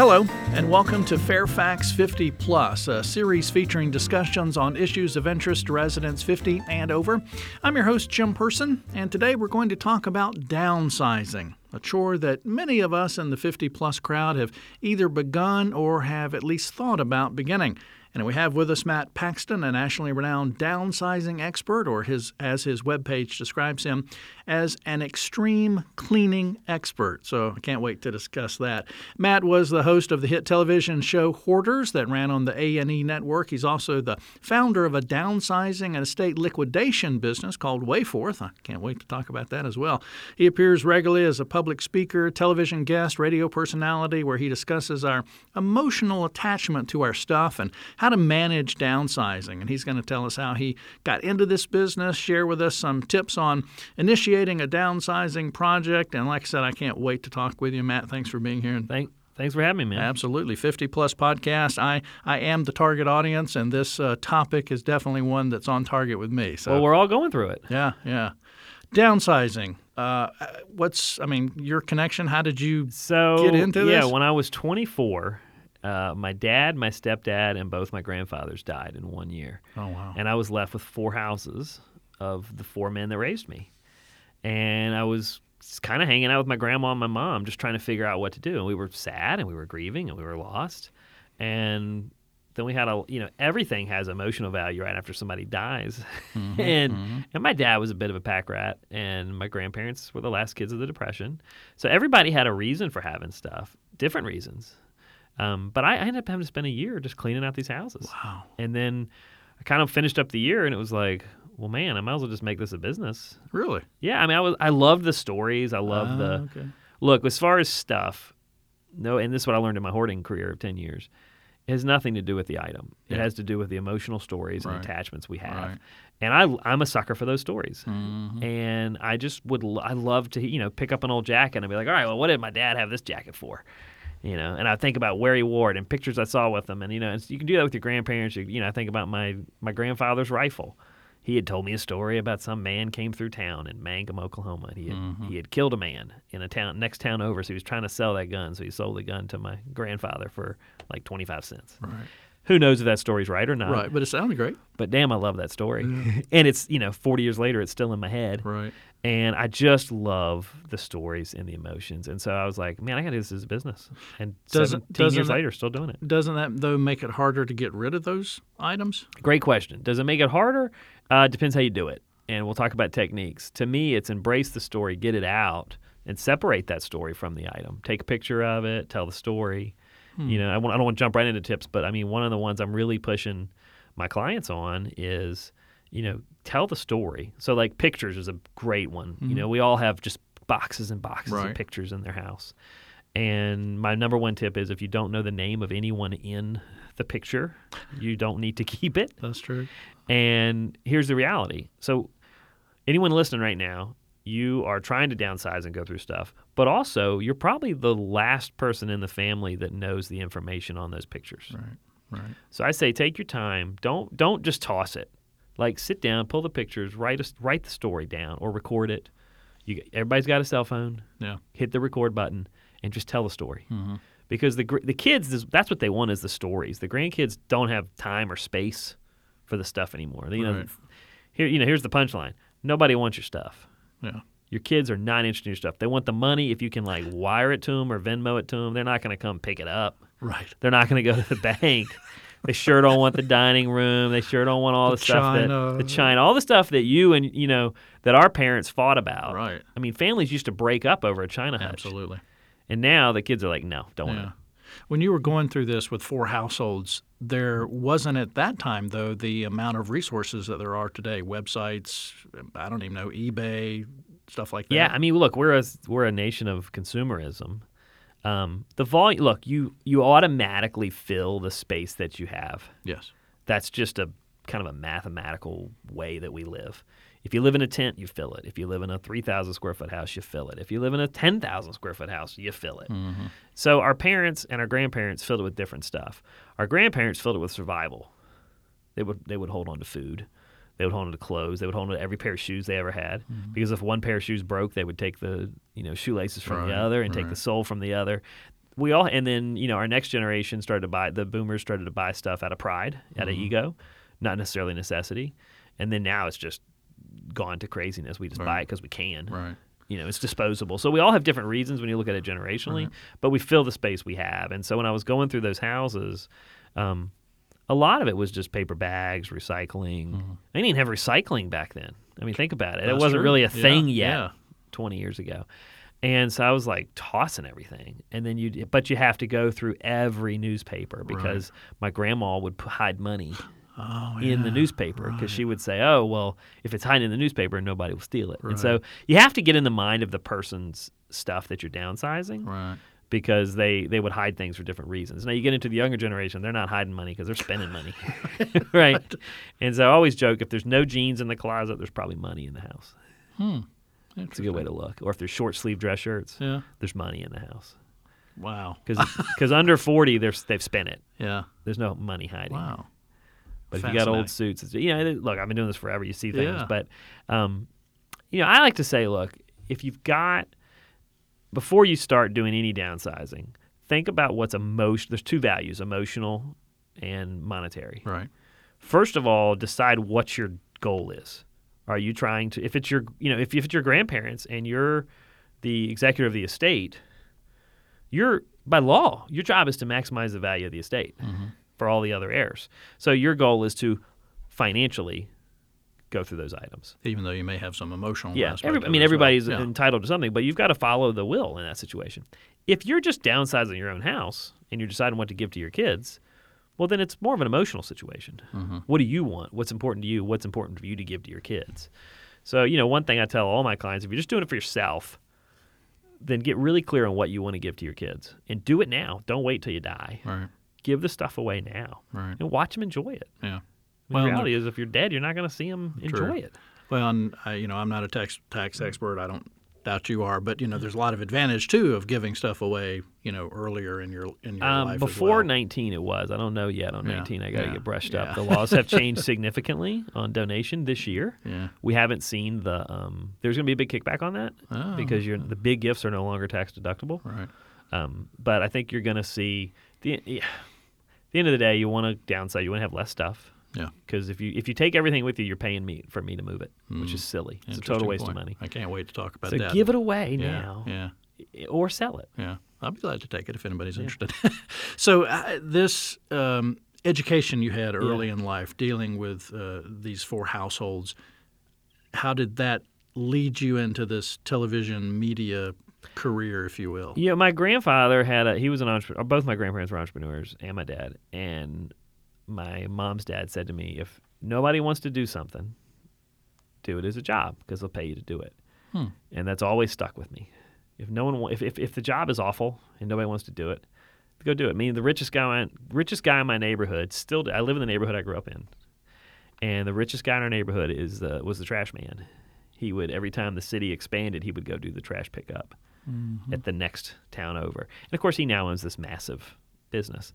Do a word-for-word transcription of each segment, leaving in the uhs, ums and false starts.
Hello, and welcome to Fairfax fifty plus, a series featuring discussions on issues of interest to residents fifty and over. I'm your host, Jim Person, and today we're going to talk about downsizing, a chore that many of us in the fifty plus crowd have either begun or have at least thought about beginning. And we have with us Matt Paxton, a nationally renowned downsizing expert, or his, as his webpage describes him, as an extreme cleaning expert. So I can't wait to discuss that. Matt was the host of the hit television show Hoarders that ran on the A and E network. He's also the founder of a downsizing and estate liquidation business called Wayforth. I can't wait to talk about that as well. He appears regularly as a public speaker, television guest, radio personality, where he discusses our emotional attachment to our stuff and how to manage downsizing, and he's going to tell us how he got into this business, share with us some tips on initiating a downsizing project, and like I said, I can't wait to talk with you, Matt. Thanks for being here. Thank, thanks for having me, man. Absolutely. fifty plus podcast, I, I am the target audience, and this uh, topic is definitely one that's on target with me. So. Well, we're all going through it. Yeah, yeah. Downsizing. Uh, what's, I mean, your connection, how did you so, get into this? Yeah, when I was twenty-four... Uh, my dad, my stepdad, and both my grandfathers died in one year. Oh, wow. And I was left with four houses of the four men that raised me. And I was kind of hanging out with my grandma and my mom, just trying to figure out what to do. And we were sad, and we were grieving, and we were lost. And then we had a, you know, everything has emotional value right after somebody dies. Mm-hmm, and mm-hmm. and my dad was a bit of a pack rat, and my grandparents were the last kids of the Depression. So everybody had a reason for having stuff, different reasons. Um, but I, I ended up having to spend a year just cleaning out these houses. Wow. And then I kind of finished up the year, and it was like, well, man, I might as well just make this a business. Really? Yeah. I mean, I was, I loved the stories. I loved uh, the okay. look. As far as stuff, no, and this is what I learned in my hoarding career of ten years. It has nothing to do with the item. It yeah. has to do with the emotional stories right. and attachments we have. Right. And I, I'm a sucker for those stories. Mm-hmm. And I just would, I love to, you know, pick up an old jacket and I'd be like, all right, well, what did my dad have this jacket for? You know, and I think about where he wore it and pictures I saw with him. And, you know, it's, you can do that with your grandparents. You, you know, I think about my, my grandfather's rifle. He had told me a story about some man came through town in Mangum, Oklahoma. And he had, mm-hmm. he had killed a man in a town, next town over. So he was trying to sell that gun. So he sold the gun to my grandfather for like twenty-five cents. Right. Who knows if that story's right or not. Right, but it sounded great. But damn, I love that story. Yeah. And it's, you know, forty years later, it's still in my head. Right. And I just love the stories and the emotions. And so I was like, man, I got to do this as a business. And doesn't, seventeen doesn't years that, later, still doing it. Doesn't that, though, make it harder to get rid of those items? Great question. Does it make it harder? Uh, depends how you do it. And we'll talk about techniques. To me, it's embrace the story, get it out, and separate that story from the item. Take a picture of it, tell the story. Hmm. You know, I, want, I don't want to jump right into tips, but, I mean, one of the ones I'm really pushing my clients on is, you know, tell the story. So, like, pictures is a great one. Mm-hmm. You know, we all have just boxes and boxes right. of pictures in their house. And my number one tip is if you don't know the name of anyone in the picture, you don't need to keep it. That's true. And here's the reality. So anyone listening right now, you are trying to downsize and go through stuff, but also you're probably the last person in the family that knows the information on those pictures. Right, right. So I say take your time. Don't don't just toss it. Like sit down, pull the pictures, write a, write the story down or record it. You everybody's got a cell phone. Yeah. Hit the record button and just tell the story. Mm-hmm. Because the the kids, that's what they want is the stories. The grandkids don't have time or space for the stuff anymore. They, you right. know, here you know here's the punchline. Nobody wants your stuff. Yeah. Your kids are not interested in your stuff. They want the money. If you can like wire it to them or Venmo it to them, they're not going to come pick it up. Right. They're not going to go to the bank. They sure don't want the dining room. They sure don't want all the, the stuff China. that the China, all the stuff that you and you know that our parents fought about. Right. I mean, families used to break up over a China hutch. Absolutely. And now the kids are like, no, don't yeah. want to. When you were going through this with four households, there wasn't at that time, though, the amount of resources that there are today, websites, I don't even know, eBay, stuff like that. Yeah, I mean, look, we're a, we're a nation of consumerism. Um, the volume, look, you, you automatically fill the space that you have. Yes. That's just a kind of a mathematical way that we live. If you live in a tent, you fill it. If you live in a three thousand square foot house, you fill it. If you live in a ten thousand square foot house, you fill it. Mm-hmm. So our parents and our grandparents filled it with different stuff. Our grandparents filled it with survival. They would they would hold on to food. They would hold on to clothes. They would hold on to every pair of shoes they ever had. Mm-hmm. Because if one pair of shoes broke, they would take the you know shoelaces from right, the other and right. take the sole from the other. we all, and then, you know, our next generation started to buy, the boomers started to buy stuff out of pride, out mm-hmm. of ego, not necessarily necessity. And then now it's just gone to craziness. We just right. buy it because we can. Right. You know, it's disposable. So we all have different reasons when you look at it generationally, right. but we fill the space we have. And so when I was going through those houses, um, a lot of it was just paper bags, recycling. Mm-hmm. They didn't have recycling back then. I mean, think about it. That's it wasn't true. really a thing yeah. yet yeah. twenty years ago. And so I was like tossing everything. And then you, but you have to go through every newspaper because right. my grandma would hide money. Oh, yeah. in the newspaper because right. she would say, oh, well, if it's hiding in the newspaper, nobody will steal it. Right. And so you have to get in the mind of the person's stuff that you're downsizing right. because they, they would hide things for different reasons. Now, you get into the younger generation, they're not hiding money because they're spending money, right? And so I always joke, if there's no jeans in the closet, there's probably money in the house. Hmm. That's a good way to look. Or if there's short sleeve dress shirts, yeah. there's money in the house. Wow. Because under forty, they've spent it. Yeah. There's no money hiding. Wow. But if you got old suits, it's, you know, look, I've been doing this forever. You see things. Yeah. But, um, you know, I like to say, look, if you've got, before you start doing any downsizing, think about what's emotional. There's two values, emotional and monetary. Right. First of all, decide what your goal is. Are you trying to, if it's your, you know, if, if it's your grandparents and you're the executor of the estate, you're, by law, your job is to maximize the value of the estate. Mm-hmm. for all the other heirs. So your goal is to financially go through those items. Even though you may have some emotional yeah, aspect. Every, I mean, everybody's well. yeah. entitled to something, but you've got to follow the will in that situation. If you're just downsizing your own house and you're deciding what to give to your kids, well, then it's more of an emotional situation. Mm-hmm. What do you want? What's important to you? What's important for you to give to your kids? So, you know, one thing I tell all my clients, if you're just doing it for yourself, then get really clear on what you want to give to your kids. And do it now. Don't wait till you die. Right. Give the stuff away now, right. and watch them enjoy it. Yeah. Well, the reality is, if you're dead, you're not going to see them enjoy true. it. Well, and I, you know, I'm not a tax tax expert. I don't doubt you are, but you know, there's a lot of advantage too of giving stuff away. You know, earlier in your in your um, life. Before well. nineteen, it was. I don't know yet. On yeah. nineteen, I got to yeah. get brushed yeah. up. The laws have changed significantly on donation this year. Yeah. We haven't seen the. Um, there's going to be a big kickback on that oh. because you're, the big gifts are no longer tax deductible. Right. Um, but I think you're going to see the. Yeah, at the end of the day, you want to downsize. You want to have less stuff. Yeah. Because if you if you take everything with you, you're paying me for me to move it, mm. which is silly. It's a total waste point. of money. I can't wait to talk about so that. So give it away yeah. now. Yeah. Or sell it. Yeah. I'll be glad to take it if anybody's yeah. interested. So uh, this um, education you had early yeah. in life, dealing with uh, these four households, how did that lead you into this television media career, if you will? Yeah, my grandfather had a, he was an entrepreneur. Both my grandparents were entrepreneurs and my dad. And my mom's dad said to me, if nobody wants to do something, do it as a job because they'll pay you to do it. Hmm. And that's always stuck with me. If no one, if, if if the job is awful and nobody wants to do it, go do it. I mean, the richest guy, richest guy in my neighborhood, still, I live in the neighborhood I grew up in. And the richest guy in our neighborhood is the, was the trash man. He would, every time the city expanded, he would go do the trash pickup. Mm-hmm. At the next town over. And, of course, he now owns this massive business,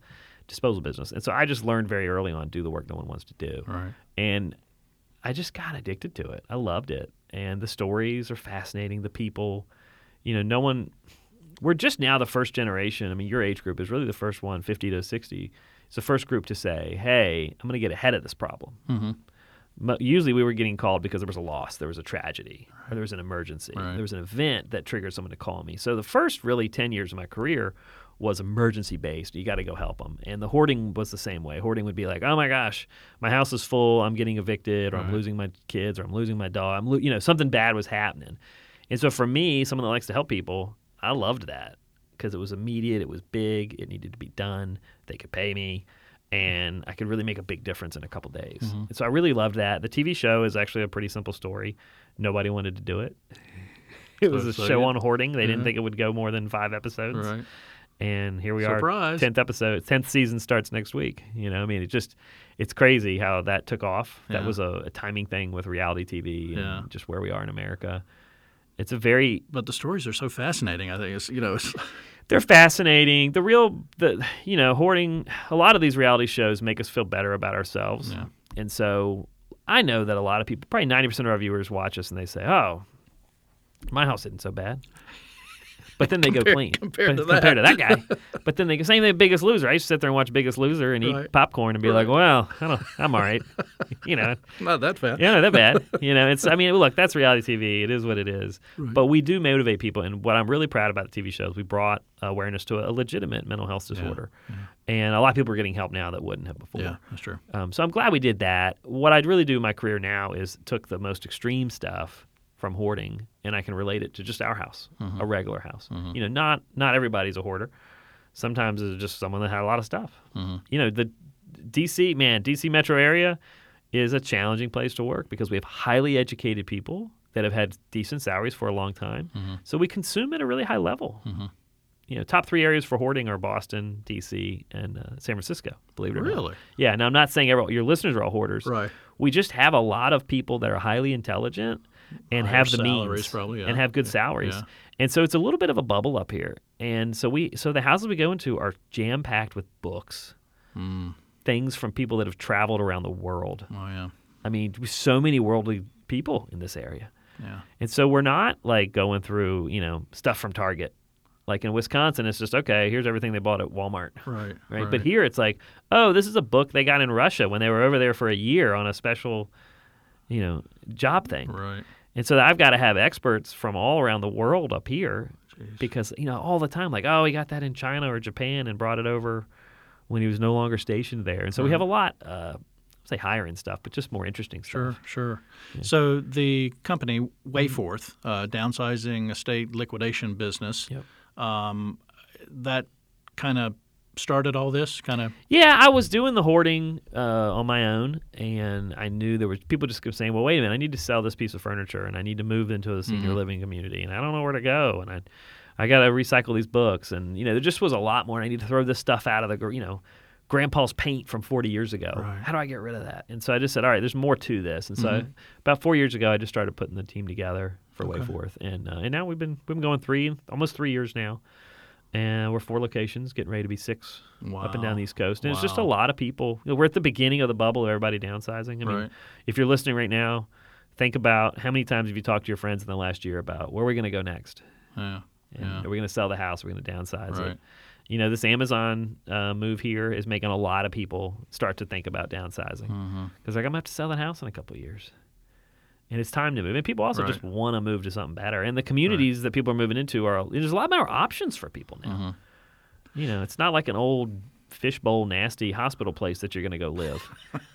disposal business. And so I just learned very early on, do the work no one wants to do. Right. And I just got addicted to it. I loved it. And the stories are fascinating. The people, you know, no one – we're just now the first generation. I mean, your age group is really the first one, fifty to sixty. It's the first group to say, hey, I'm going to get ahead of this problem. Mm-hmm. Usually we were getting called because there was a loss, there was a tragedy, right. or there was an emergency, right. there was an event that triggered someone to call me. So the first really ten years of my career was emergency-based. You got to go help them. And the hoarding was the same way. Hoarding would be like, oh, my gosh, my house is full, I'm getting evicted, or right. I'm losing my kids, or I'm losing my dog. I'm lo- you know, something bad was happening. And so for me, someone that likes to help people, I loved that because it was immediate, it was big, it needed to be done, they could pay me. And I could really make a big difference in a couple days. Mm-hmm. And so I really loved that. The T V show is actually a pretty simple story. Nobody wanted to do it. It was so, a so show yeah. on hoarding. They yeah. didn't think it would go more than five episodes. Right. And here we Surprise. are. tenth episode. tenth season starts next week. You know, I mean, it just, it's crazy how that took off. Yeah. That was a, a timing thing with reality T V and yeah. just where we are in America. It's a very. But the stories are so fascinating. I think it's, you know, it's. They're fascinating. The real, the you know, hoarding, a lot of these reality shows make us feel better about ourselves. Yeah. And so I know that a lot of people, probably ninety percent of our viewers watch us and they say, oh, my house isn't so bad. But then they compare, go clean compared, but, to, compared that. to that guy. But then they go, same thing with Biggest Loser. I used to sit there and watch Biggest Loser and right. eat popcorn and be right. like, well, I don't, I'm all right. You know, not that bad. Yeah, not that bad. You know, it's. I mean, look, that's reality T V. It is what it is. Right. But we do motivate people, and what I'm really proud about the T V shows, we brought awareness to a legitimate mental health disorder, yeah. Yeah. and a lot of people are getting help now that wouldn't have before. Yeah, that's true. Um, so I'm glad we did that. What I'd really do in my career now is took the most extreme stuff from hoarding, and I can relate it to just our house, mm-hmm. a regular house. Mm-hmm. You know, not not everybody's a hoarder. Sometimes it's just someone that had a lot of stuff. Mm-hmm. You know, the D C, man, D C metro area is a challenging place to work because we have highly educated people that have had decent salaries for a long time. Mm-hmm. So we consume at a really high level. Mm-hmm. You know, top three areas for hoarding are Boston, D C, and uh, San Francisco, believe it or really? not. Really? Yeah. Now, I'm not saying every, your listeners are all hoarders. Right. We just have a lot of people that are highly intelligent and Higher have the means probably, yeah. and have good yeah. salaries. Yeah. And so it's a little bit of a bubble up here. And so we, so the houses we go into are jam-packed with books, mm. things from people that have traveled around the world. Oh, yeah. I mean, so many worldly people in this area. Yeah. And so we're not, like, going through, you know, stuff from Target. Like in Wisconsin, it's just, okay, here's everything they bought at Walmart. Right, right. Right. But here it's like, oh, this is a book they got in Russia when they were over there for a year on a special, you know, job thing. Right. And so I've got to have experts from all around the world up here Jeez. because, you know, all the time, like, oh, he got that in China or Japan and brought it over when he was no longer stationed there. And so right. we have a lot uh say higher end stuff, but just more interesting stuff. Sure, sure. Yeah. So the company, Wayforth, uh, downsizing estate liquidation business, yep. Um, that kind of started all this kind of. Yeah, I was doing the hoarding uh, on my own, and I knew there was people just kept saying, "Well, wait a minute, I need to sell this piece of furniture, and I need to move into a senior mm-hmm. living community, and I don't know where to go, and I, I got to recycle these books, and you know, there just was a lot more. And I need to throw this stuff out of the, you know, grandpa's paint from forty years ago. Right. How do I get rid of that?" And so I just said, "All right, there's more to this." And so mm-hmm. I, about four years ago, I just started putting the team together for okay. Wayforth, and uh, and now we've been we've been going three almost three years now, and we're four locations, getting ready to be six wow. up and down the East Coast. And wow. it's just a lot of people. You know, we're at the beginning of the bubble of everybody downsizing. I mean, right. if you're listening right now, think about how many times have you talked to your friends in the last year about where are we going to go next? Yeah, and yeah. Are we going to sell the house? Are we going to downsize right. it? You know, this Amazon uh, move here is making a lot of people start to think about downsizing because mm-hmm. like I'm gonna have to sell that house in a couple of years. And it's time to move. And people also right. just want to move to something better. And the communities right. that people are moving into are, there's a lot more options for people now. Mm-hmm. You know, it's not like an old fishbowl, nasty hospital place that you're going to go live.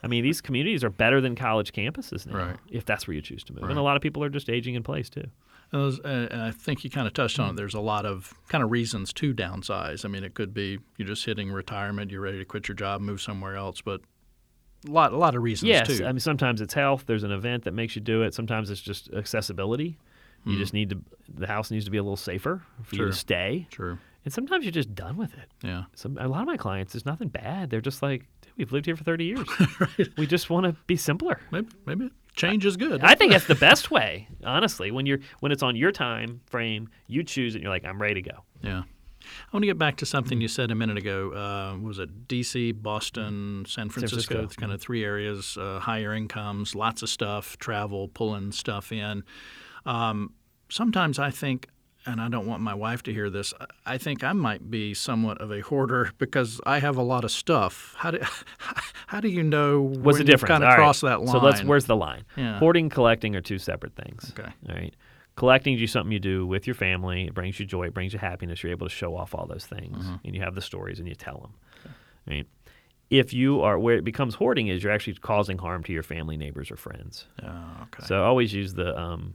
I mean, these communities are better than college campuses now, right. if that's where you choose to move. Right. And a lot of people are just aging in place, too. And, those, and I think you kind of touched on it. There's a lot of kind of reasons to downsize. I mean, it could be you're just hitting retirement, you're ready to quit your job, move somewhere else, but A lot, a lot of reasons, yes, too. Yes. I mean, sometimes it's health. There's an event that makes you do it. Sometimes it's just accessibility. You mm. just need to – the house needs to be a little safer for True. you to stay. True. And sometimes you're just done with it. Yeah. Some, a lot of my clients, there's nothing bad. They're just like, dude, we've lived here for thirty years. Right. We just want to be simpler. Maybe, maybe change is good. I, I think that's the best way, honestly. When you're when it's on your time frame, you choose it and you're like, I'm ready to go. Yeah. I want to get back to something you said a minute ago. Uh, what was it, D C, Boston, San Francisco, San Francisco. kind of three areas, uh, higher incomes, lots of stuff, travel, pulling stuff in. Um, sometimes I think, and I don't want my wife to hear this, I think I might be somewhat of a hoarder because I have a lot of stuff. How do, how do you know what's the difference? Kind of All cross right. that line? So let's, where's the line? Yeah. Hoarding and collecting are two separate things. Okay. All right. Collecting is something you do with your family. It brings you joy. It brings you happiness. You're able to show off all those things, mm-hmm. and you have the stories, and you tell them. Okay. I mean, if you are where it becomes hoarding is you're actually causing harm to your family, neighbors, or friends. Oh, okay. So I always use the um,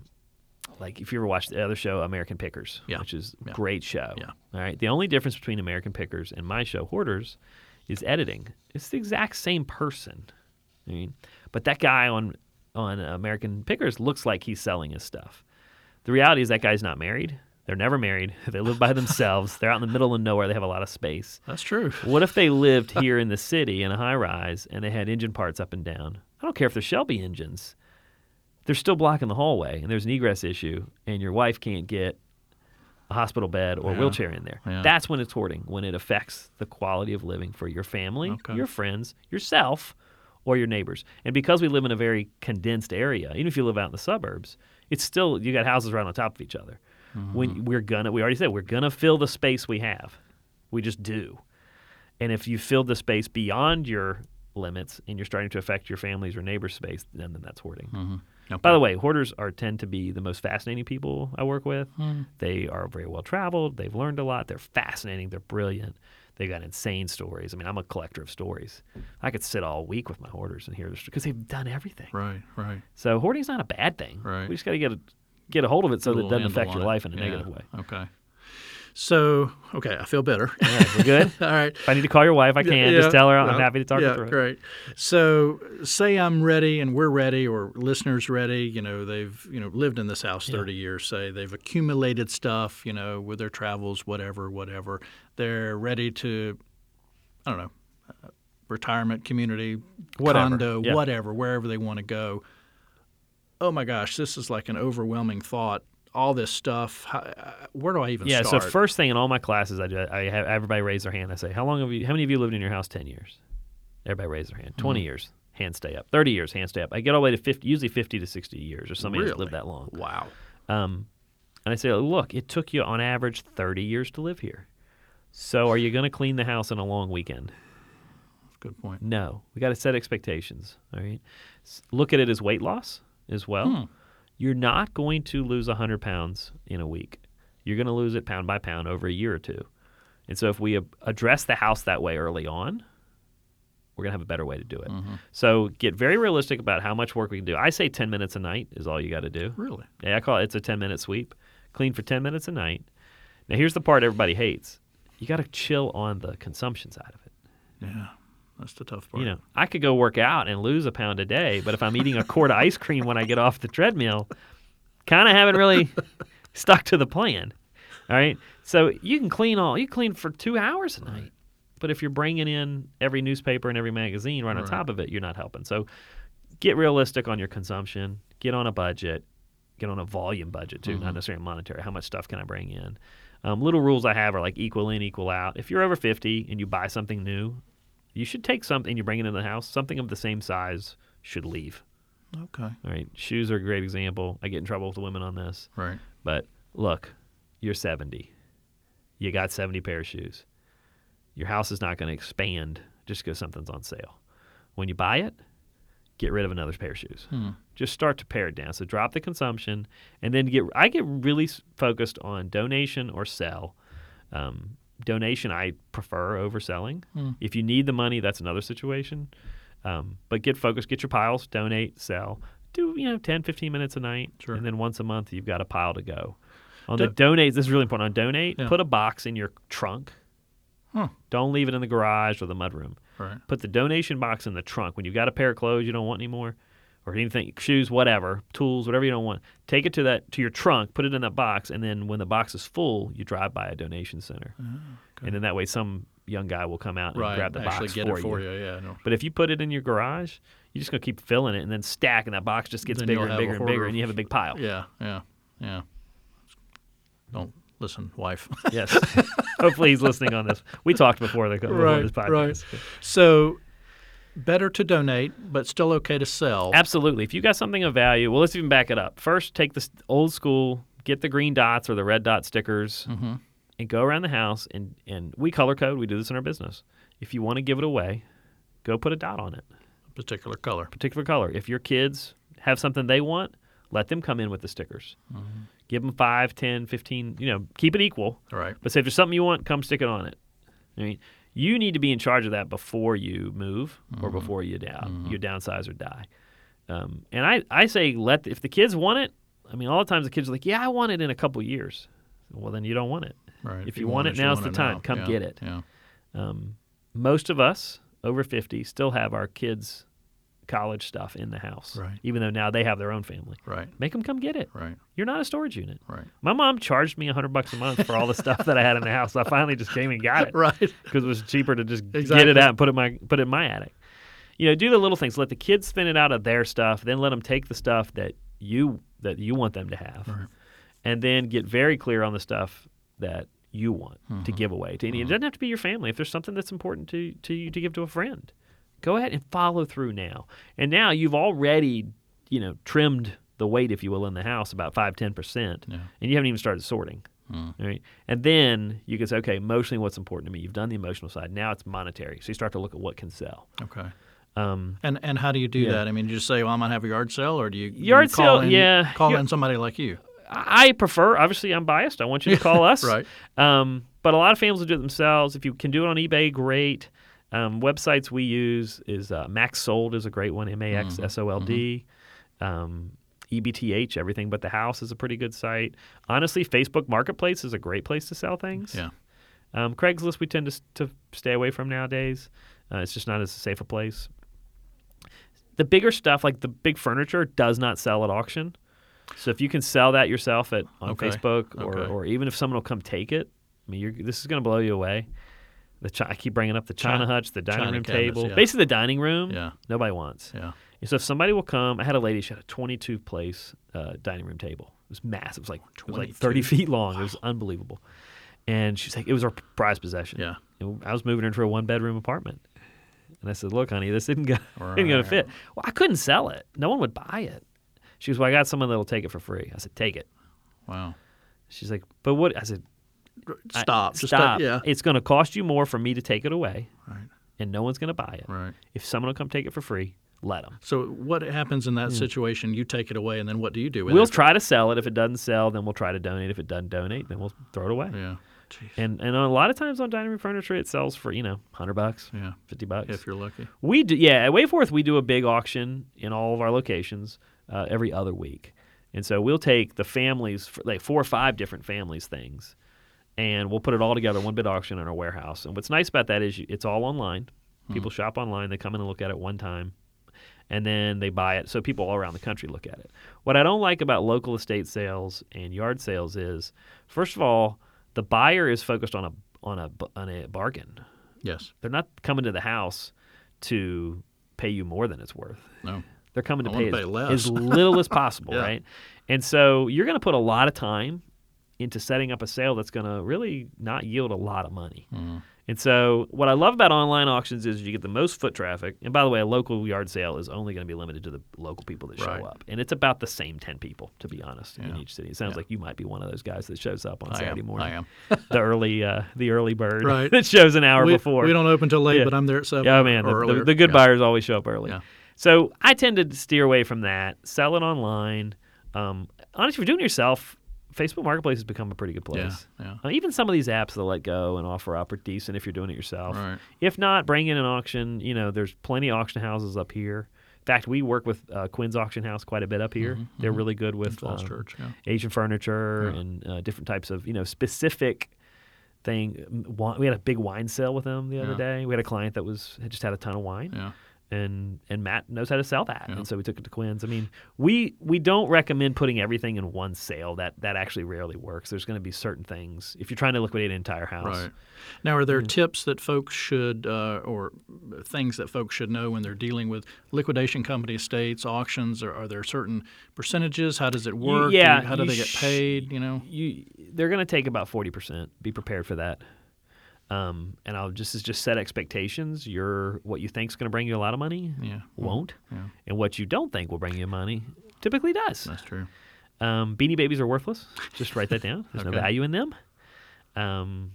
like if you ever watched the other show, American Pickers, yeah. which is a yeah. great show. Yeah. All right. The only difference between American Pickers and my show, Hoarders, is editing. It's the exact same person. I mean, but that guy on on American Pickers looks like he's selling his stuff. The reality is that guy's not married. They're never married. They live by themselves. They're out in the middle of nowhere. They have a lot of space. That's true. What if they lived here in the city in a high-rise and they had engine parts up and down? I don't care if they're Shelby engines. They're still blocking the hallway, and there's an egress issue, and your wife can't get a hospital bed or yeah. wheelchair in there. Yeah. That's when it's hoarding, when it affects the quality of living for your family, okay. your friends, yourself, or your neighbors. And because we live in a very condensed area, even if you live out in the suburbs, it's still, you got houses right on top of each other. Mm-hmm. When we're gonna, we already said we're gonna fill the space we have. We just do. And if you fill the space beyond your limits and you're starting to affect your family's or neighbor's space, then, then that's hoarding. Mm-hmm. Okay. By the way, hoarders are tend to be the most fascinating people I work with. Mm. They are very well traveled. They've learned a lot. They're fascinating. They're brilliant. They've got insane stories. I mean, I'm a collector of stories. I could sit all week with my hoarders and hear their stories because they've done everything. Right, right. So hoarding's not a bad thing. Right. We just got to get a, get a hold of it so that it doesn't affect your life in a yeah. negative way. Okay. So, okay, I feel better. Yeah, we're good? All right. If I need to call your wife, I can. Yeah, just tell her I'm well, happy to talk yeah, her through it. Great. So, say I'm ready and we're ready or listeners ready. You know, they've, you know, lived in this house thirty yeah. years, say. They've accumulated stuff, you know, with their travels, whatever, whatever. They're ready to, I don't know, uh, retirement, community, whatever. condo, yeah. whatever, wherever they want to go. Oh, my gosh, this is like an overwhelming thought. All this stuff. How, where do I even yeah, start? Yeah. So first thing in all my classes, I do. I have everybody raise their hand. I say, "How long have you? How many of you lived in your house ten years?" Everybody raise their hand. Twenty mm. years, hands stay up. Thirty years, hands stay up. I get all the way to fifty, usually fifty to sixty years, or somebody really? That's lived that long. Wow. Um, and I say, "Look, it took you on average thirty years to live here. So are you going to clean the house on a long weekend?" That's a good point. No, we got to set expectations. All right. Look at it as weight loss as well. Hmm. You're not going to lose one hundred pounds in a week. You're going to lose it pound by pound over a year or two. And so if we ab- address the house that way early on, we're going to have a better way to do it. Mm-hmm. So get very realistic about how much work we can do. I say ten minutes a night is all you got to do. Really? Yeah, I call it it's a ten-minute sweep. Clean for ten minutes a night. Now, here's the part everybody hates. You got to chill on the consumption side of it. Yeah. That's the tough part. You know, I could go work out and lose a pound a day, but if I'm eating a quart of ice cream when I get off the treadmill, kind of haven't really stuck to the plan. All right? So you can clean all you clean for two hours a night, right. But if you're bringing in every newspaper and every magazine right, right on top of it, you're not helping. So get realistic on your consumption. Get on a budget. Get on a volume budget, too, mm-hmm. not necessarily monetary. How much stuff can I bring in? Um, little rules I have are like equal in, equal out. If you're over fifty and you buy something new, you should take something you bring it into the house. Something of the same size should leave. Okay. All right. Shoes are a great example. I get in trouble with the women on this. Right. But look, you're seventy. You got seventy pair of shoes. Your house is not going to expand just because something's on sale. When you buy it, get rid of another pair of shoes. Hmm. Just start to pare it down. So drop the consumption, and then get. I get really focused on donation or sell. Um, Donation I prefer over selling. Mm. If you need the money, that's another situation. Um, but get focused, get your piles, donate, sell. Do you know ten, fifteen minutes a night, sure. and then once a month you've got a pile to go. On Do- the donate, this is really important. On donate, yeah. put a box in your trunk. Huh. Don't leave it in the garage or the mudroom. Right. Put the donation box in the trunk. When you've got a pair of clothes you don't want anymore, or anything, shoes, whatever, tools, whatever you don't want, take it to that to your trunk, put it in that box, and then when the box is full, you drive by a donation center. Oh, okay. And then that way some young guy will come out and right. grab the Actually box get for, it for you. you. Yeah, no. But if you put it in your garage, you're just going to keep filling it and then stack, and that box just gets then bigger and bigger and bigger, and you have a big pile. Yeah, yeah, yeah. Don't listen, wife. Yes. Hopefully he's listening on this. We talked before the right, this podcast. Right. So... better to donate, but still okay to sell. Absolutely. If you got something of value, well, let's even back it up. First, take this old school, get the green dots or the red dot stickers, mm-hmm. and go around the house. And, and we color code. We do this in our business. If you want to give it away, go put a dot on it. A particular color. Particular color. If your kids have something they want, let them come in with the stickers. Mm-hmm. Give them five, ten, fifteen, you know, keep it equal. All right. But say if there's something you want, come stick it on it. I mean, you need to be in charge of that before you move or mm-hmm. before you down, mm-hmm. you downsize or die. Um, and I, I say let the, if the kids want it, I mean, all the times the kids are like, yeah, I want it in a couple of years. Well, then you don't want it. Right. If, if you, you want, want it, now's the time. Now. Come yeah. get it. Yeah. Um, most of us over fifty still have our kids' college stuff in the house, right. even though now they have their own family. Right. Make them come get it. Right. You're not a storage unit. Right. My mom charged me one hundred bucks a month for all the stuff that I had in the house. So I finally just came and got it. Right. Because it was cheaper to just exactly. get it out and put it in my put it in my attic. You know, do the little things. Let the kids spin it out of their stuff. Then let them take the stuff that you that you want them to have, right. and then get very clear on the stuff that you want mm-hmm. to give away to any. Mm-hmm. It doesn't have to be your family. If there's something that's important to to you to give to a friend. Go ahead and follow through now. And now you've already, you know, trimmed the weight, if you will, in the house about five, ten percent, yeah. and you haven't even started sorting. Mm. Right? And then you can say, okay, emotionally, what's important to me? You've done the emotional side. Now it's monetary. So you start to look at what can sell. Okay. Um, and and how do you do yeah. that? I mean, do you just say, well, I'm going to have a yard sale, or do you, yard do you call, sale, in, yeah. call you, in somebody like you? I prefer, obviously I'm biased. I want you to call us. Right. Um, but a lot of families will do it themselves. If you can do it on eBay, great. Um, websites we use is uh, MaxSold is a great one, M A X S O L D. Mm-hmm. Um, E B T H, everything but the house, is a pretty good site. Honestly, Facebook Marketplace is a great place to sell things. Yeah. Um, Craigslist we tend to, to stay away from nowadays. Uh, it's just not as safe a place. The bigger stuff, like the big furniture, does not sell at auction. So if you can sell that yourself at on okay. Facebook or, okay. or even if someone will come take it, I mean, you're, this is going to blow you away. The chi- I keep bringing up the china Ch- hutch, the dining china room cabinets, table. Yeah. Basically the dining room, yeah. nobody wants. Yeah. And so if somebody will come, I had a lady, she had a twenty-two place uh, dining room table. It was massive. It was like, it was like thirty feet long. Wow. It was unbelievable. And she's like, it was her prized possession. Yeah. And I was moving her into a one-bedroom apartment. And I said, look, honey, this isn't going to fit. Well, I couldn't sell it. No one would buy it. She goes, well, I got someone that will take it for free. I said, take it. Wow. She's like, but what? I said, stop. I, just stop. Take, yeah. It's going to cost you more for me to take it away, right. and no one's going to buy it. Right. If someone will come take it for free, let them. So what happens in that mm. situation? You take it away, and then what do you do with we'll it? We'll try to sell it. If it doesn't sell, then we'll try to donate. If it doesn't donate, then we'll throw it away. Yeah. Jeez. And and a lot of times on dining room furniture, it sells for, you know, one hundred bucks, yeah. fifty bucks. If you're lucky. We do, yeah, at Wayforth, we do a big auction in all of our locations uh, every other week. And so we'll take the families, like four or five different families' things, and we'll put it all together, one bid auction in our warehouse. And what's nice about that is it's all online. People hmm. shop online. They come in and look at it one time, and then they buy it. So people all around the country look at it. What I don't like about local estate sales and yard sales is, first of all, the buyer is focused on a on a on a bargain. Yes, they're not coming to the house to pay you more than it's worth. No, they're coming to pay, to pay as, less. as little as possible, yeah. right? And so you're going to put a lot of time into setting up a sale that's going to really not yield a lot of money. Mm-hmm. And so what I love about online auctions is you get the most foot traffic. And by the way, a local yard sale is only going to be limited to the local people that show right. up. And it's about the same ten people, to be honest, yeah. in each city. It sounds yeah. like you might be one of those guys that shows up on I Saturday am. morning. I am. the early uh, the early bird right. that shows an hour we, before. We don't open till late, yeah. but I'm there at seven yeah, man, or the, earlier. The, the good yeah. buyers always show up early. Yeah. So I tend to steer away from that. Sell it online. Um, honestly, if you're doing it yourself, Facebook Marketplace has become a pretty good place. Yeah, yeah. Uh, even some of these apps that let go and offer up are decent if you're doing it yourself. Right. If not, bring in an auction. You know, there's plenty of auction houses up here. In fact, we work with uh, Quinn's Auction House quite a bit up here. Mm-hmm, They're mm-hmm. really good with um, Church, yeah. Asian furniture yeah. and uh, different types of, you know, specific thing. We had a big wine sale with them the other yeah. day. We had a client that was had just had a ton of wine. Yeah. And and Matt knows how to sell that, yeah. and so we took it to Quinn's. I mean, we we don't recommend putting everything in one sale. That that actually rarely works. There's going to be certain things if you're trying to liquidate an entire house. Right. Now, are there yeah. tips that folks should uh, or things that folks should know when they're dealing with liquidation company estates, auctions? Or are there certain percentages? How does it work? You, yeah, do you, how do they get paid? Sh- you know, you they're going to take about forty percent. Be prepared for that. Um, and I'll just just set expectations. Your what you think is going to bring you a lot of money yeah. won't, yeah. and what you don't think will bring you money typically does. That's true. Um, Beanie Babies are worthless. Just write that down. There's okay. no value in them. Um,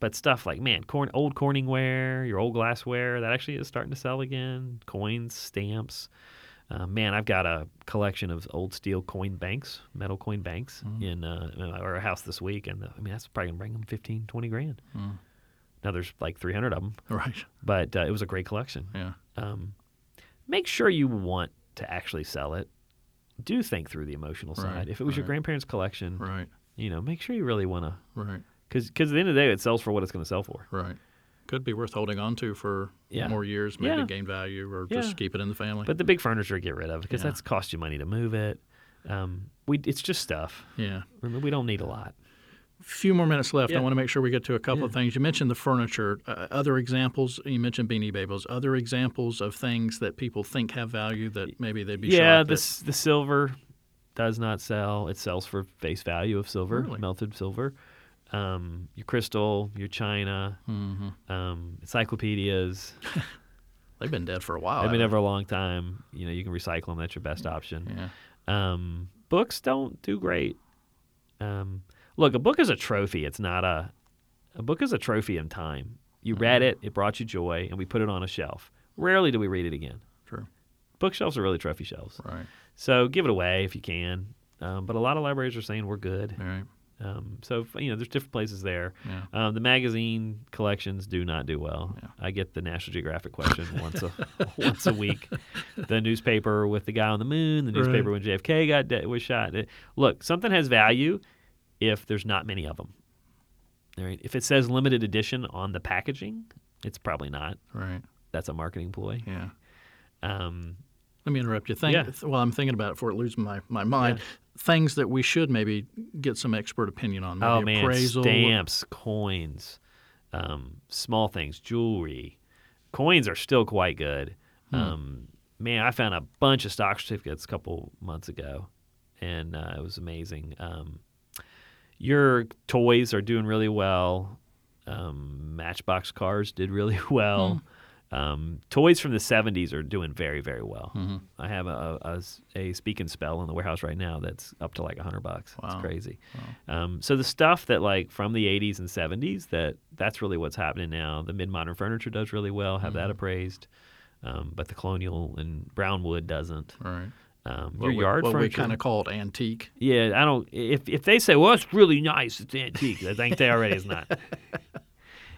but stuff like man, corn, old Corningware, your old glassware, that actually is starting to sell again. Coins, stamps. Uh, man, I've got a collection of old steel coin banks, metal coin banks, mm. in uh, our house this week, and uh, I mean that's probably going to bring them fifteen, twenty grand. Mm. Now there's like three hundred of them, right? But uh, it was a great collection. Yeah. Um, make sure you want to actually sell it. Do think through the emotional side. Right, if it was right. your grandparents' collection, right? You know, make sure you really want to, right? Because because at the end of the day, it sells for what it's going to sell for, right? Could be worth holding on to for yeah. more years, maybe yeah. gain value, or yeah. just keep it in the family. But the big furniture, get rid of because yeah. that's cost you money to move it. Um, we it's just stuff. Yeah. Remember, we don't need a lot. Few more minutes left. Yeah. I want to make sure we get to a couple yeah. of things. You mentioned the furniture. Uh, other examples, you mentioned Beanie Babies. Other examples of things that people think have value that maybe they'd be yeah, shocked the, at. The silver does not sell. It sells for face value of silver, really? melted silver. Um, your crystal, your china, mm-hmm. um, encyclopedias. They've been dead for a while. They've been dead for a long time. You know, you can recycle them. That's your best option. Yeah. Um, books don't do great. Um, look, a book is a trophy. It's not a a book is a trophy in time. You read it, it brought you joy, and we put it on a shelf. Rarely do we read it again. True. Bookshelves are really trophy shelves. Right. So give it away if you can. Um, but a lot of libraries are saying we're good. All right. Um, so, you know, there's different places there. Yeah. Um, the magazine collections do not do well. Yeah. I get the National Geographic question once a once a week. The newspaper with the guy on the moon, the newspaper right. when J F K got de- was shot. It, look, something has value if there's not many of them. All right. If it says limited edition on the packaging, it's probably not. Right. That's a marketing ploy. Yeah. Um, Let me interrupt you. Think, yeah. th- while I'm thinking about it before it loses my, my mind, yeah. things that we should maybe get some expert opinion on. Maybe oh, man, appraisal. Stamps, coins, um, small things, jewelry. Coins are still quite good. Hmm. Um, man, I found a bunch of stock certificates a couple months ago, and uh, it was amazing. Um, your toys are doing really well. Um, Matchbox cars did really well. Hmm. Um, toys from the seventies are doing very, very well. Mm-hmm. I have a, a, a speak and spell in the warehouse right now that's up to like a hundred bucks. Wow. It's crazy. Wow. Um, so the stuff that like from the eighties and seventies, that, that's really what's happening now. The mid-modern furniture does really well, have mm-hmm. that appraised, um, but the colonial and brown wood doesn't. All right. Um, your we, yard what furniture. What we kind of call it antique. Yeah, I don't. If, if they say, well, it's really nice, it's antique, I think they already is not.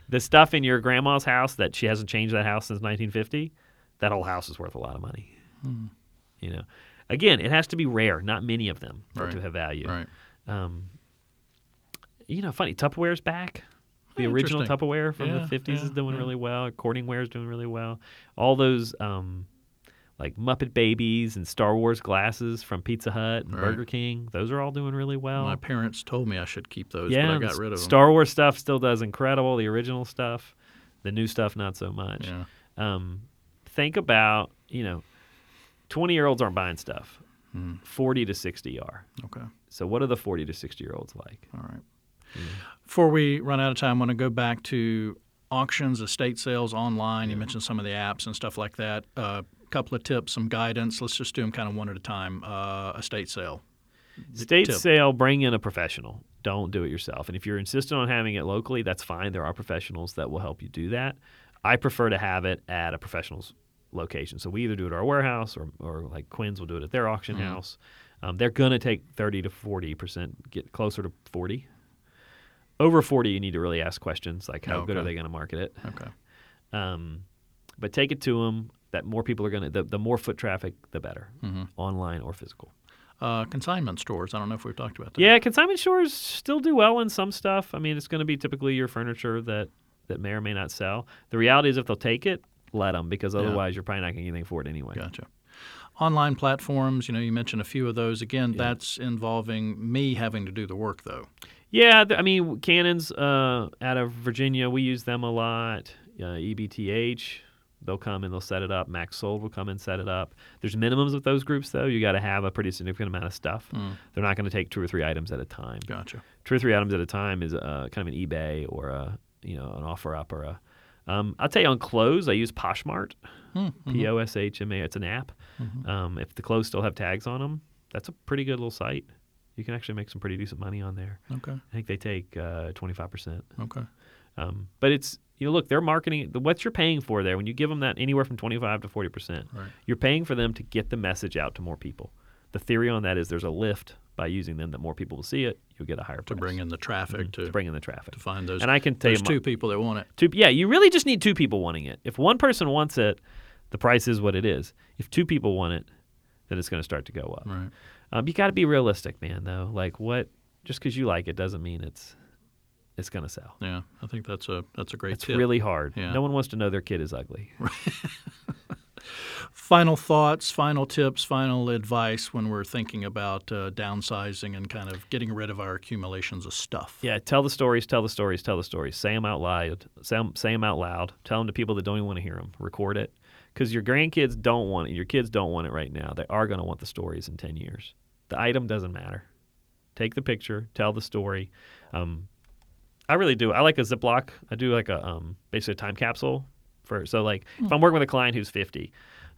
The stuff in your grandma's house that she hasn't changed that house since nineteen fifty, that whole house is worth a lot of money. Mm. You know, again, it has to be rare, not many of them, right. to have value. Right. Um, you know, funny, Tupperware's back. The original Tupperware from yeah, the fifties yeah, is doing yeah. really well. Cordingware is doing really well. All those um, like Muppet Babies and Star Wars glasses from Pizza Hut and right. Burger King, those are all doing really well. My parents told me I should keep those, yeah, but I got rid of them. Star Wars stuff still does incredible, the original stuff. The new stuff, not so much. Yeah. Um, think about, you know, twenty-year-olds aren't buying stuff. Hmm. forty to sixty are. Okay. So what are the forty to sixty-year-olds like? All right. Yeah. Before we run out of time, I want to go back to auctions, estate sales, online. Yeah. You mentioned some of the apps and stuff like that. Uh couple of tips, some guidance. Let's just do them kind of one at a time. Uh, estate sale. Estate sale, bring in a professional. Don't do it yourself. And if you're insistent on having it locally, that's fine. There are professionals that will help you do that. I prefer to have it at a professional's location. So we either do it at our warehouse or, or like Quinn's will do it at their auction mm-hmm. house. Um, they're going to take thirty to forty percent, get closer to forty. Over forty, you need to really ask questions like how okay. good are they going to market it. Okay. Um, but take it to them. That more people are going to, the, the more foot traffic, the better, mm-hmm. online or physical. Uh, consignment stores, I don't know if we've talked about that. Yeah, consignment stores still do well in some stuff. I mean, it's going to be typically your furniture that, that may or may not sell. The reality is if they'll take it, let them, because otherwise yeah. you're probably not going to get anything for it anyway. Gotcha. Online platforms, you know, you mentioned a few of those. Again, yeah. that's involving me having to do the work, though. Yeah, I mean, Cannons uh, out of Virginia, we use them a lot. Uh, E B T H. They'll come and they'll set it up. MaxSold will come and set it up. There's minimums with those groups, though. You got to have a pretty significant amount of stuff. Mm. They're not going to take two or three items at a time. Gotcha. Two or three items at a time is uh, kind of an eBay or a you know an OfferUp or a. Um, I'll tell you on clothes, I use Poshmark. Mm, mm-hmm. P O S H M A. It's an app. Mm-hmm. Um, if the clothes still have tags on them, that's a pretty good little site. You can actually make some pretty decent money on there. Okay. I think they take uh, twenty-five percent. Okay. Um, but it's. You know, look, they're marketing. What you're paying for there, when you give them that anywhere from twenty-five to forty percent, right. you're paying for them to get the message out to more people. The theory on that is there's a lift by using them that more people will see it. You'll get a higher price. To bring in the traffic. Mm-hmm. To, to bring in the traffic. To find those, and I can tell those you, two people that want it. Two, yeah, you really just need two people wanting it. If one person wants it, the price is what it is. If two people want it, then it's going to start to go up. Right. Um, you got to be realistic, man, though. Like what? Just because you like it doesn't mean it's... It's going to sell. Yeah, I think that's a that's a great it's tip. It's really hard. Yeah. No one wants to know their kid is ugly. Final thoughts, final tips, final advice when we're thinking about uh, downsizing and kind of getting rid of our accumulations of stuff. Yeah, tell the stories, tell the stories, tell the stories. Say them out loud. Say them, say them out loud. Tell them to people that don't even want to hear them. Record it. Because your grandkids don't want it. Your kids don't want it right now. They are going to want the stories in ten years. The item doesn't matter. Take the picture. Tell the story. Um I really do. I like a Ziploc. I do like a um, basically a time capsule. for So like mm. if I'm working with a client who's fifty,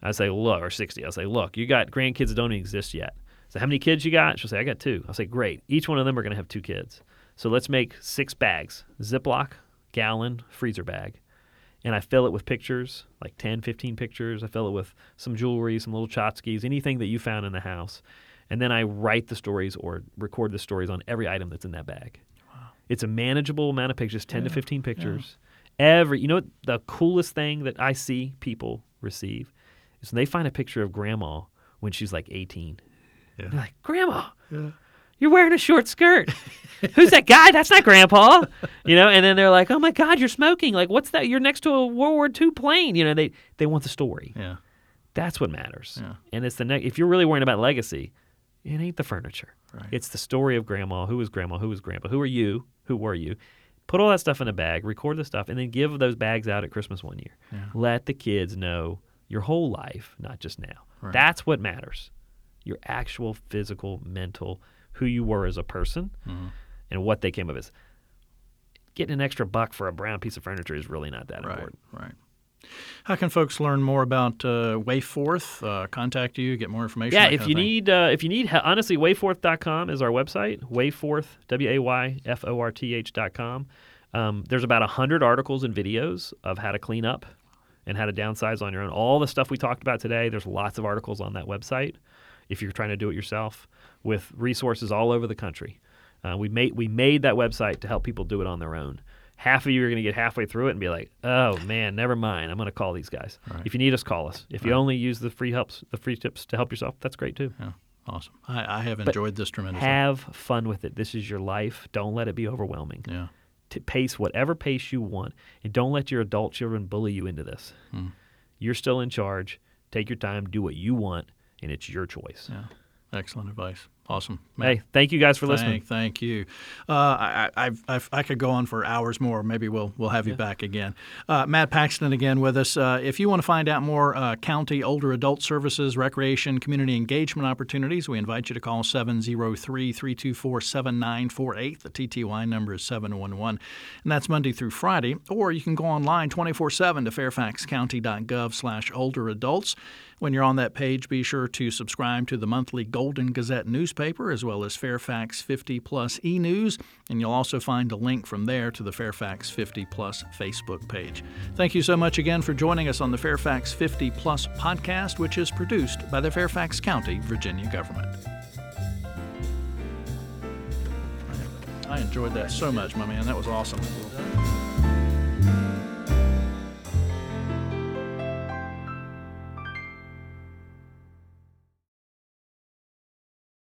I say, look, or sixty, I say, look, you got grandkids that don't exist yet. So how many kids you got? She'll say, I got two. I'll say, great. Each one of them are going to have two kids. So let's make six bags, Ziploc, gallon, freezer bag. And I fill it with pictures, like ten, fifteen pictures. I fill it with some jewelry, some little tchotchkes, anything that you found in the house. And then I write the stories or record the stories on every item that's in that bag. Wow. It's a manageable amount of pictures, ten yeah. to fifteen pictures. Yeah. Every, you know what the coolest thing that I see people receive is when they find a picture of grandma when she's like eighteen. Yeah. They're like, Grandma, yeah. you're wearing a short skirt. Who's that guy? That's not Grandpa. You know, and then they're like, oh, my God, you're smoking. Like, what's that? You're next to a World War Two plane. You know, they, they want the story. Yeah. That's what matters. Yeah. And it's the ne- if you're really worrying about legacy, it ain't the furniture. Right. It's the story of Grandma. Who was Grandma? Who was Grandpa? Who are you? Who were you? Put all that stuff in a bag, record the stuff, and then give those bags out at Christmas one year. Yeah. Let the kids know your whole life, not just now. Right. That's what matters. Your actual physical, mental, who you were as a person, mm-hmm. and what they came of as. Getting an extra buck for a brown piece of furniture is really not that right, important. Right. How can folks learn more about uh, Wayforth? Uh, contact you, get more information. Yeah, if you need, uh, if you need, honestly, wayforth dot com is our website. Wayforth, W A Y F O R T H dot com. Um, there's about a hundred articles and videos of how to clean up and how to downsize on your own. All the stuff we talked about today. There's lots of articles on that website. If you're trying to do it yourself, with resources all over the country. Uh, we made we made that website to help people do it on their own. Half of you are going to get halfway through it and be like, oh, man, never mind. I'm going to call these guys. Right. If you need us, call us. If right. you only use the free helps, the free tips to help yourself, that's great too. Yeah. Awesome. I, I have enjoyed but this tremendously. Have fun with it. This is your life. Don't let it be overwhelming. Yeah. To pace whatever pace you want, and don't let your adult children bully you into this. Mm. You're still in charge. Take your time. Do what you want. And it's your choice. Yeah, excellent advice. Awesome. Matt, hey, thank you guys for thank, listening. Thank you. Uh, I, I I I could go on for hours more. Maybe we'll we'll have you yeah. back again. Uh, Matt Paxton again with us. Uh, if you want to find out more uh, county older adult services, recreation, community engagement opportunities, we invite you to call seven oh three, three two four, seven nine four eight. The T T Y number is seven one one. And that's Monday through Friday. Or you can go online twenty-four seven to fairfaxcounty.gov slash older adults. When you're on that page, be sure to subscribe to the monthly Golden Gazette newspaper as well as Fairfax fifty plus e-news, and you'll also find a link from there to the Fairfax fifty plus Facebook page. Thank you so much again for joining us on the Fairfax fifty plus podcast, which is produced by the Fairfax County, Virginia government. I enjoyed that so much, my man. That was awesome.